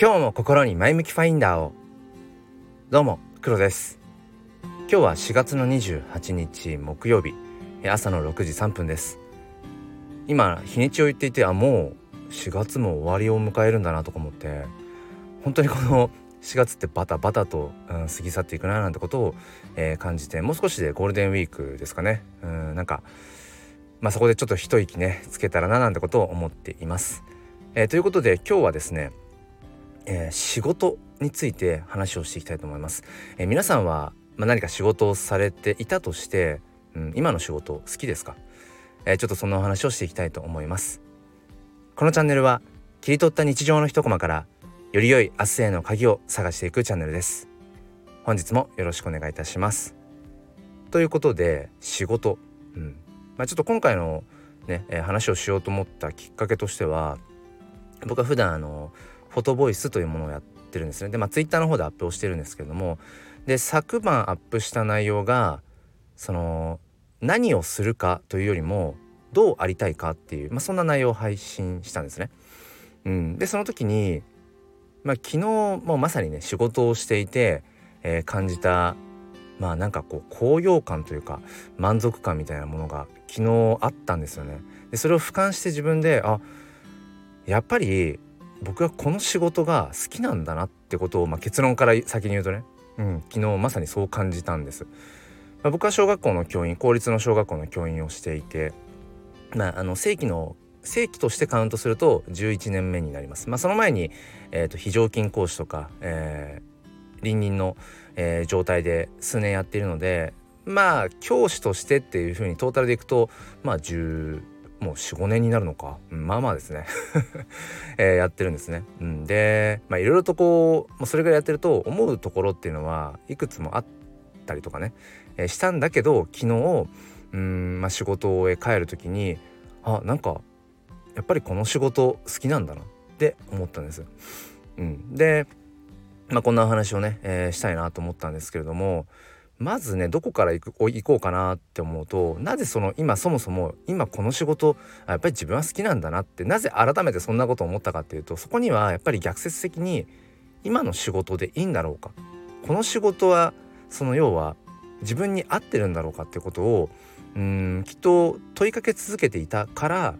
今日も心に前向きファインダーを。どうも黒です。今日は4月の28日木曜日、朝の6時3分です。今日にちを言っていて、もう4月も終わりを迎えるんだなとか思って、本当にこの4月ってバタバタと過ぎ去っていくななんてことを感じて、もう少しでゴールデンウィークですかね。そこでちょっと一息ねつけたらななんてことを思っています。ということで今日はですね、仕事について話をしていきたいと思います。皆さんは、何か仕事をされていたとして、今の仕事好きですか？ちょっとその話をしていきたいと思います。このチャンネルは切り取った日常の一コマからより良い明日への鍵を探していくチャンネルです。本日もよろしくお願いいたします。ということで仕事、ちょっと今回のね、話をしようと思ったきっかけとしては、僕は普段フォトボイスというものをやってるんですね。で、ツイッターの方でアップをしてるんですけども、で昨晩アップした内容が何をするかというよりもどうありたいかっていう、そんな内容を配信したんですね。でその時に昨日もまさにね仕事をしていて、感じた高揚感というか満足感みたいなものが昨日あったんですよね。でそれを俯瞰して自分でやっぱり僕はこの仕事が好きなんだなってことを、結論から先に言うとね、昨日まさにそう感じたんです。僕は小学校の教員、公立の小学校の教員をしていて、正規としてカウントすると11年目になります。その前に、非常勤講師とか、臨任の、状態で数年やっているので、教師としてっていう風にトータルでいくともう4、5年になるのか、ですね、やってるんですね。で、いろいろとそれぐらいやってると思うところっていうのはいくつもあったりとかね、したんだけど、昨日仕事へ帰る時にやっぱりこの仕事好きなんだなって思ったんです。で、こんなお話をね、したいなと思ったんですけれども、まずねどこから行こうかなって思うと、なぜそもそも今この仕事やっぱり自分は好きなんだなって、なぜ改めてそんなことを思ったかっていうと、そこにはやっぱり逆説的に今の仕事でいいんだろうか、この仕事は要は自分に合ってるんだろうかってことをきっと問いかけ続けていたから、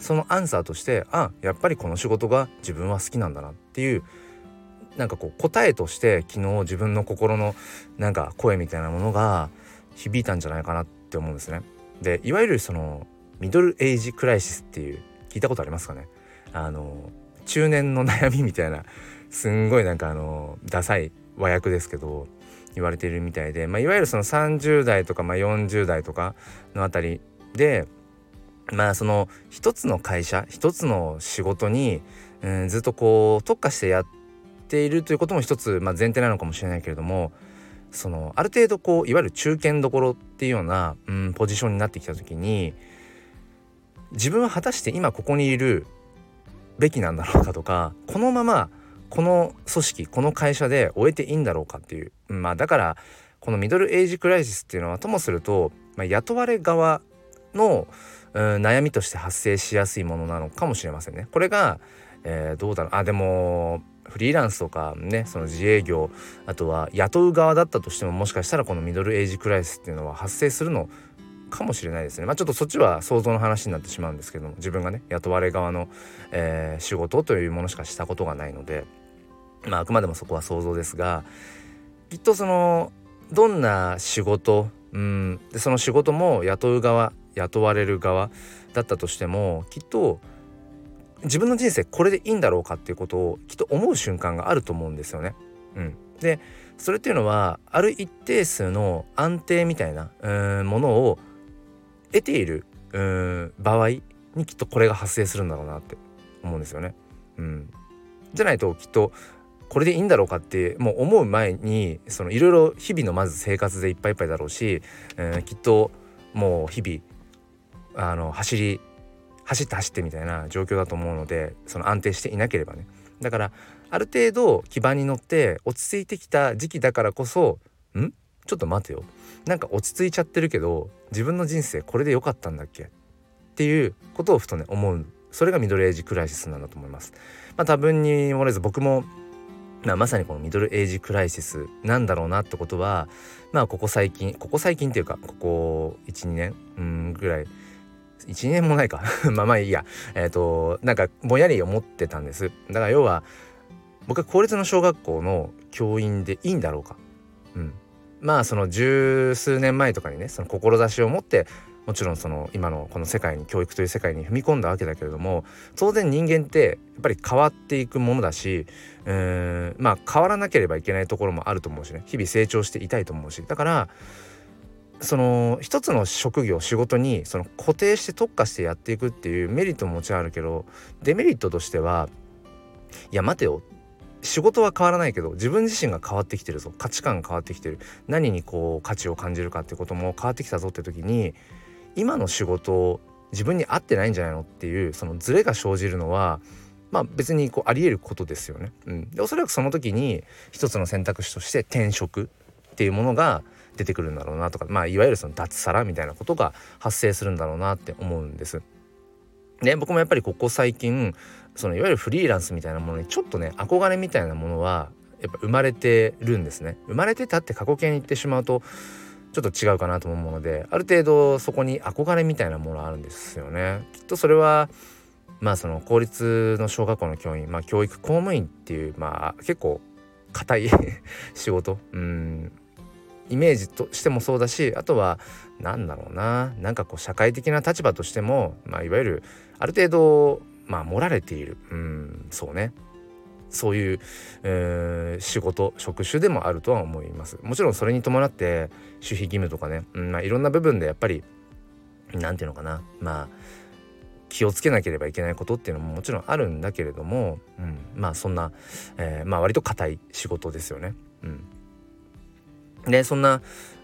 そのアンサーとして、やっぱりこの仕事が自分は好きなんだなっていう答えとして、昨日自分の心の声みたいなものが響いたんじゃないかなって思うんですね。でいわゆるミドルエイジクライシスっていう、聞いたことありますかね？中年の悩みみたいな、すんごいダサい和訳ですけど言われているみたいで、いわゆる30代とか40代とかのあたりで、一つの会社、一つの仕事にずっと特化してやっているということも一つ、前提なのかもしれないけれども、ある程度いわゆる中堅どころっていうような、ポジションになってきた時に、自分は果たして今ここにいるべきなんだろうかとか、このままこの組織、この会社で終えていいんだろうかっていう、だからこのミドルエイジクライシスっていうのはともすると、雇われ側の悩みとして発生しやすいものなのかもしれませんね。これが、どうだろう。でもフリーランスとかね、自営業、あとは雇う側だったとしても、もしかしたらこのミドルエイジクライシスっていうのは発生するのかもしれないですね。ちょっとそっちは想像の話になってしまうんですけども、自分がね雇われ側の、仕事というものしかしたことがないので、あくまでもそこは想像ですが、きっとどんな仕事、でその仕事も雇う側、雇われる側だったとしても、きっと自分の人生これでいいんだろうかっていうことをきっと思う瞬間があると思うんですよね。でそれっていうのは、ある一定数の安定みたいなものを得ている場合にきっとこれが発生するんだろうなって思うんですよね。じゃないときっとこれでいいんだろうかってもう思う前に、いろいろ日々のまず生活でいっぱいいっぱいだろうし、きっともう日々走ってみたいな状況だと思うので、安定していなければね、だからある程度基盤に乗って落ち着いてきた時期だからこそ、ちょっと待てよ、落ち着いちゃってるけど自分の人生これで良かったんだっけっていうことをふとね思うそれがミドルエイジクライシスなんだと思います。多分に漏れず僕もまさにこのミドルエイジクライシスなんだろうなってことはここ最近っていうかここ 1,2 年ぐらい1年もないかまあいいやなんかぼんやり思ってたんです。だから要は僕は公立の小学校の教員でいいんだろうか、その十数年前とかにねその志を持ってもちろんその今のこの世界に教育という世界に踏み込んだわけだけれども、当然人間ってやっぱり変わっていくものだし変わらなければいけないところもあると思うしね、日々成長していたいと思うし、だからその一つの職業仕事にその固定して特化してやっていくっていうメリットももちろんあるけど、デメリットとしてはいや待てよ、仕事は変わらないけど自分自身が変わってきてるぞ、価値観変わってきてる、何にこう価値を感じるかってことも変わってきたぞって時に今の仕事自分に合ってないんじゃないのっていうそのズレが生じるのは別にこうあり得ることですよね。でおそらくその時に一つの選択肢として転職っていうものが出てくるんだろうなとか、いわゆるその脱サラみたいなことが発生するんだろうなって思うんです。で僕もやっぱりここ最近そのいわゆるフリーランスみたいなものにちょっとね憧れみたいなものはやっぱ生まれてるんですね。生まれてたって過去形に言ってしまうとちょっと違うかなと思うので、ある程度そこに憧れみたいなものあるんですよね。きっとそれはその公立の小学校の教員、教育公務員っていう結構固い仕事イメージとしてもそうだし、あとは社会的な立場としても、いわゆるある程度盛られているそういう、仕事職種でもあるとは思います。もちろんそれに伴って守秘義務とかね、いろんな部分でやっぱり気をつけなければいけないことっていうのももちろんあるんだけれども、そんな、割と固い仕事ですよね。でそんな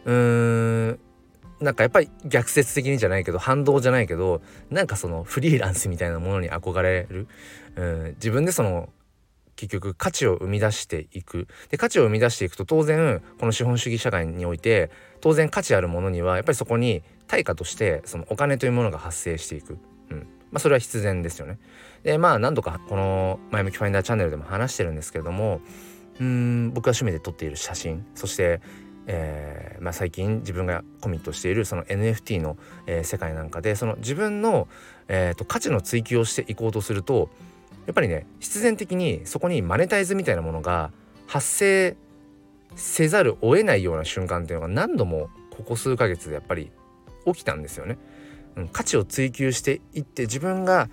やっぱり逆説的にじゃないけど反動じゃないけどそのフリーランスみたいなものに憧れる、自分でその結局価値を生み出していく。で価値を生み出していくと当然この資本主義社会において当然価値あるものにはやっぱりそこに対価としてそのお金というものが発生していく。それは必然ですよね。で何度かこの前向きファインダーチャンネルでも話してるんですけれども、僕が趣味で撮っている写真、そして、最近自分がコミットしているその NFT の、世界なんかでその自分の、価値の追求をしていこうとするとやっぱりね必然的にそこにマネタイズみたいなものが発生せざるを得ないような瞬間っていうのが何度もここ数ヶ月でやっぱり起きたんですよね。価値を追求していって自分が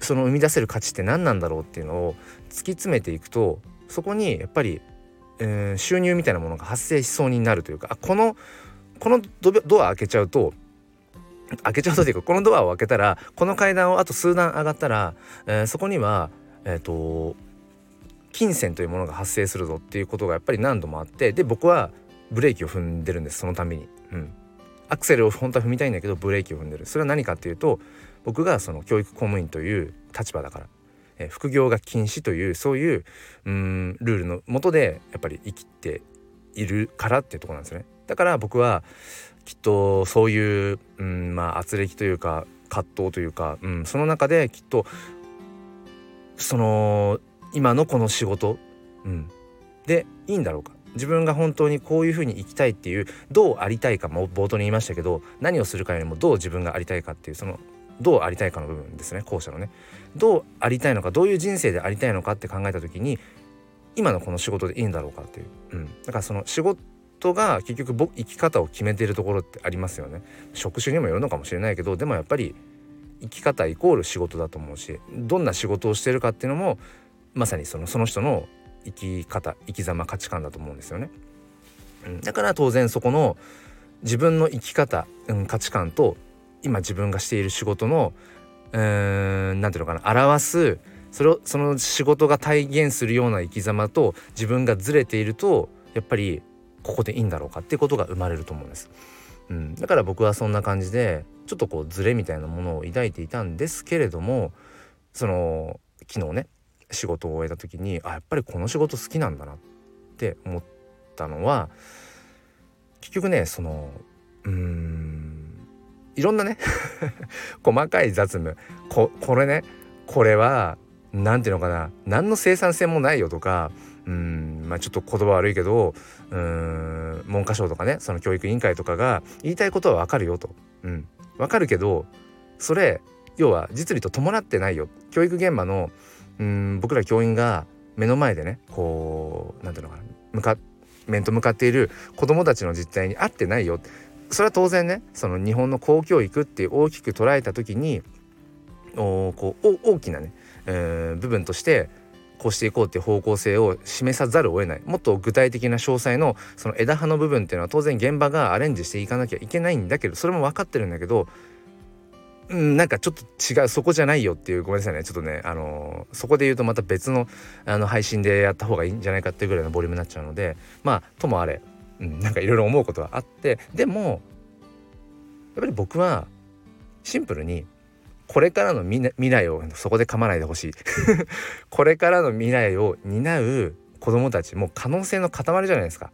その生み出せる価値って何なんだろうっていうのを突き詰めていくとそこにやっぱり、収入みたいなものが発生しそうになるというか、このドア開けちゃうとというかこのドアを開けたらこの階段をあと数段上がったら、そこには、金銭というものが発生するぞっていうことがやっぱり何度もあって、で僕はブレーキを踏んでるんです。そのために、アクセルを本当は踏みたいんだけどブレーキを踏んでる。それは何かっていうと僕がその教育公務員という立場だから、副業が禁止というそういう、ルールの下でやっぱり生きているからっていうところなんですね。だから僕はきっとそういう、圧力というか葛藤というか、その中できっとその今のこの仕事、でいいんだろうか、自分が本当にこういうふうに生きたいっていうどうありたいかも冒頭に言いましたけど何をするかよりもどう自分がありたいかっていうそのどうありたいかの部分ですね。後者のねどうありたいのかどういう人生でありたいのかって考えた時に今のこの仕事でいいんだろうかっていう、だからその仕事が結局僕生き方を決めているところってありますよね。職種にもよるのかもしれないけどでもやっぱり生き方イコール仕事だと思うし、どんな仕事をしてるかっていうのもまさにその人の生き方生き様価値観だと思うんですよね。だから当然そこの自分の生き方、価値観と今自分がしている仕事の表すその仕事が体現するような生き様と自分がずれているとやっぱりここでいいんだろうかっていうことが生まれると思うんです。だから僕はそんな感じでちょっとこうずれみたいなものを抱いていたんですけれども、その昨日ね仕事を終えた時にやっぱりこの仕事好きなんだなって思ったのは結局ねいろんなね細かい雑務これねこれはなんていうのかな、何の生産性もないよとか、ちょっと言葉悪いけど、文科省とかね、その教育委員会とかが言いたいことはわかるよと、わかるけど、それ要は実利と伴ってないよ。教育現場の僕ら教員が目の前でね、こうなんていうのかな、面と向かっている子どもたちの実態に合ってないよ。それは当然ね、その日本の公教育っていう大きく捉えた時に大きなね、部分としてこうしていこうっていう方向性を示さざるを得ない。もっと具体的な詳細のその枝葉の部分っていうのは当然現場がアレンジしていかなきゃいけないんだけど、それも分かってるんだけど、なんかちょっと違う、そこじゃないよっていう、ごめんなさいね、ちょっとね、そこで言うとまた別の、配信でやった方がいいんじゃないかっていうぐらいのボリュームになっちゃうので、ともあれ、なんかいろいろ思うことはあって、でもやっぱり僕はシンプルにこれからの未来を、そこで噛まないでほしいこれからの未来を担う子どもたち、もう可能性の塊じゃないですか、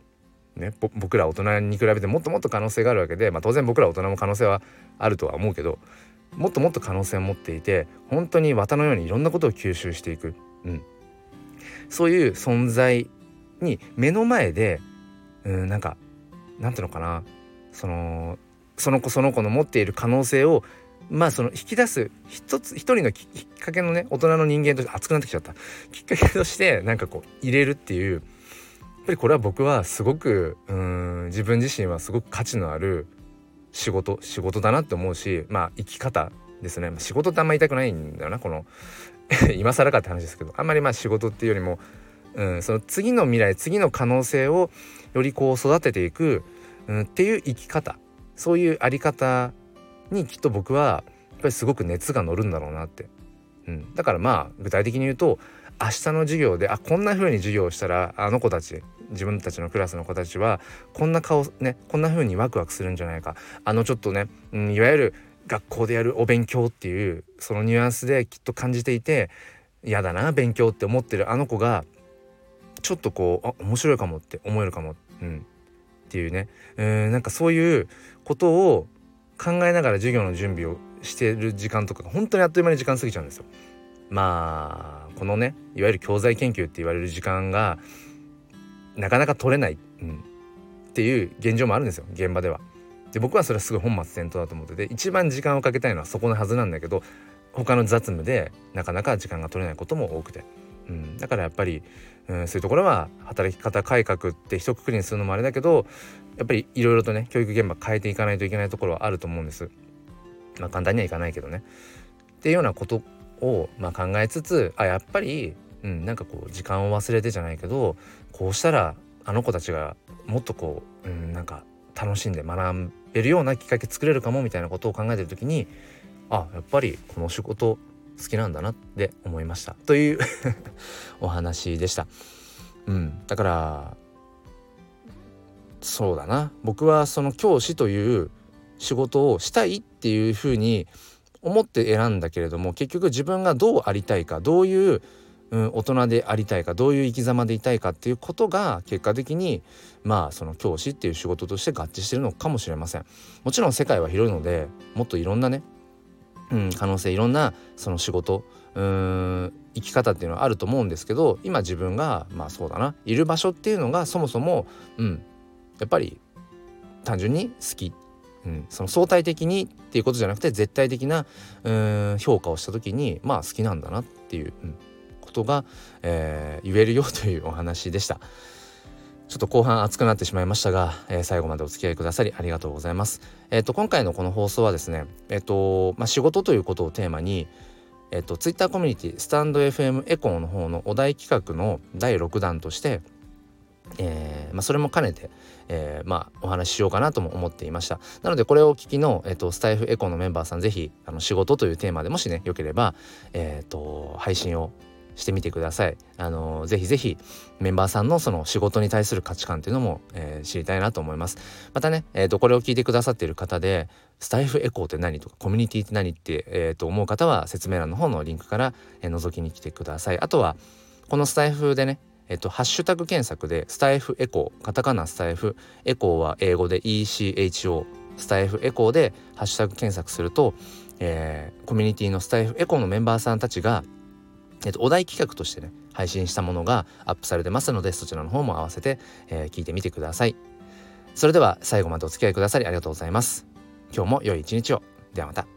ね、僕ら大人に比べてもっともっと可能性があるわけで、当然僕ら大人も可能性はあるとは思うけど、もっともっと可能性を持っていて、本当に綿のようにいろんなことを吸収していく、そういう存在に目の前で、なんかなんていうのかな、その子の持っている可能性をその引き出す一人のきっかけのね、大人の人間として熱くなってきちゃった、きっかけとしてなんかこう入れるっていう、やっぱりこれは僕はすごく自分自身はすごく価値のある仕事だなって思うし、生き方ですね。仕事ってあんまり言いたくないんだよな、この今更かって話ですけど、あんまり仕事っていうよりも、その次の未来、次の可能性をよりこう育てていく、っていう生き方、そういうあり方にきっと僕はやっぱりすごく熱が乗るんだろうなって、だから具体的に言うと、明日の授業でこんな風に授業をしたら、あの子たち、自分たちのクラスの子たちはこんな顔ね、こんな風にワクワクするんじゃないか、ちょっとね、いわゆる学校でやるお勉強っていうそのニュアンスできっと感じていて、嫌だな勉強って思ってるあの子がちょっとこう面白いかもって思えるかも、っていうね、なんかそういうことを考えながら授業の準備をしてる時間とかが本当にあっという間に時間過ぎちゃうんですよ。このね、いわゆる教材研究って言われる時間がなかなか取れない、っていう現状もあるんですよ、現場では。で、僕はそれはすごい本末転倒だと思ってて、一番時間をかけたいのはそこのはずなんだけど、他の雑務でなかなか時間が取れないことも多くて、だからやっぱり、そういうところは働き方改革って一括りにするのもあれだけど、やっぱりいろいろとね、教育現場変えていかないといけないところはあると思うんです。簡単にはいかないけどね、っていうようなことを考えつつ、やっぱり、なんかこう時間を忘れてじゃないけど、こうしたらあの子たちがもっとこう、なんか楽しんで学べるようなきっかけ作れるかもみたいなことを考えてる時に、やっぱりこの仕事好きなんだなって思いましたというお話でした。だからそうだな、僕はその教師という仕事をしたいっていうふうに思って選んだけれども、結局自分がどうありたいか、どういう、大人でありたいか、どういう生き様でいたいかっていうことが結果的にその教師っていう仕事として合致してるのかもしれません。もちろん世界は広いので、もっといろんなね、可能性、いろんなその仕事、生き方っていうのはあると思うんですけど、今自分がそうだな、いる場所っていうのがそもそも、やっぱり単純に好き、その相対的にっていうことじゃなくて絶対的な評価をした時に好きなんだなっていう、ことが、言えるよというお話でした。ちょっと後半熱くなってしまいましたが、最後までお付き合いくださりありがとうございます。今回のこの放送はですね、仕事ということをテーマに、Twitter コミュニティスタンド FM エコーの方のお題企画の第6弾として、それも兼ねて、お話ししようかなとも思っていました。なのでこれをお聞きの、スタイフエコーのメンバーさん、ぜひ仕事というテーマでもしね、よければ、配信をしてみてください。ぜひぜひメンバーさんのその仕事に対する価値観というのも、知りたいなと思います。またね、これを聞いてくださっている方で、スタイフエコーって何とかコミュニティって何って、思う方は説明欄の方のリンクから、覗きに来てください。あとはこのスタイフでね、ハッシュタグ検索でスタイフエコー、カタカナスタイフ、エコーは英語で ECHO、スタイフエコーでハッシュタグ検索すると、コミュニティのスタイフエコのメンバーさんたちが、お題企画としてね配信したものがアップされてますので、そちらの方も合わせて、聞いてみてください。それでは最後までお付き合いくださりありがとうございます。今日も良い一日を。ではまた。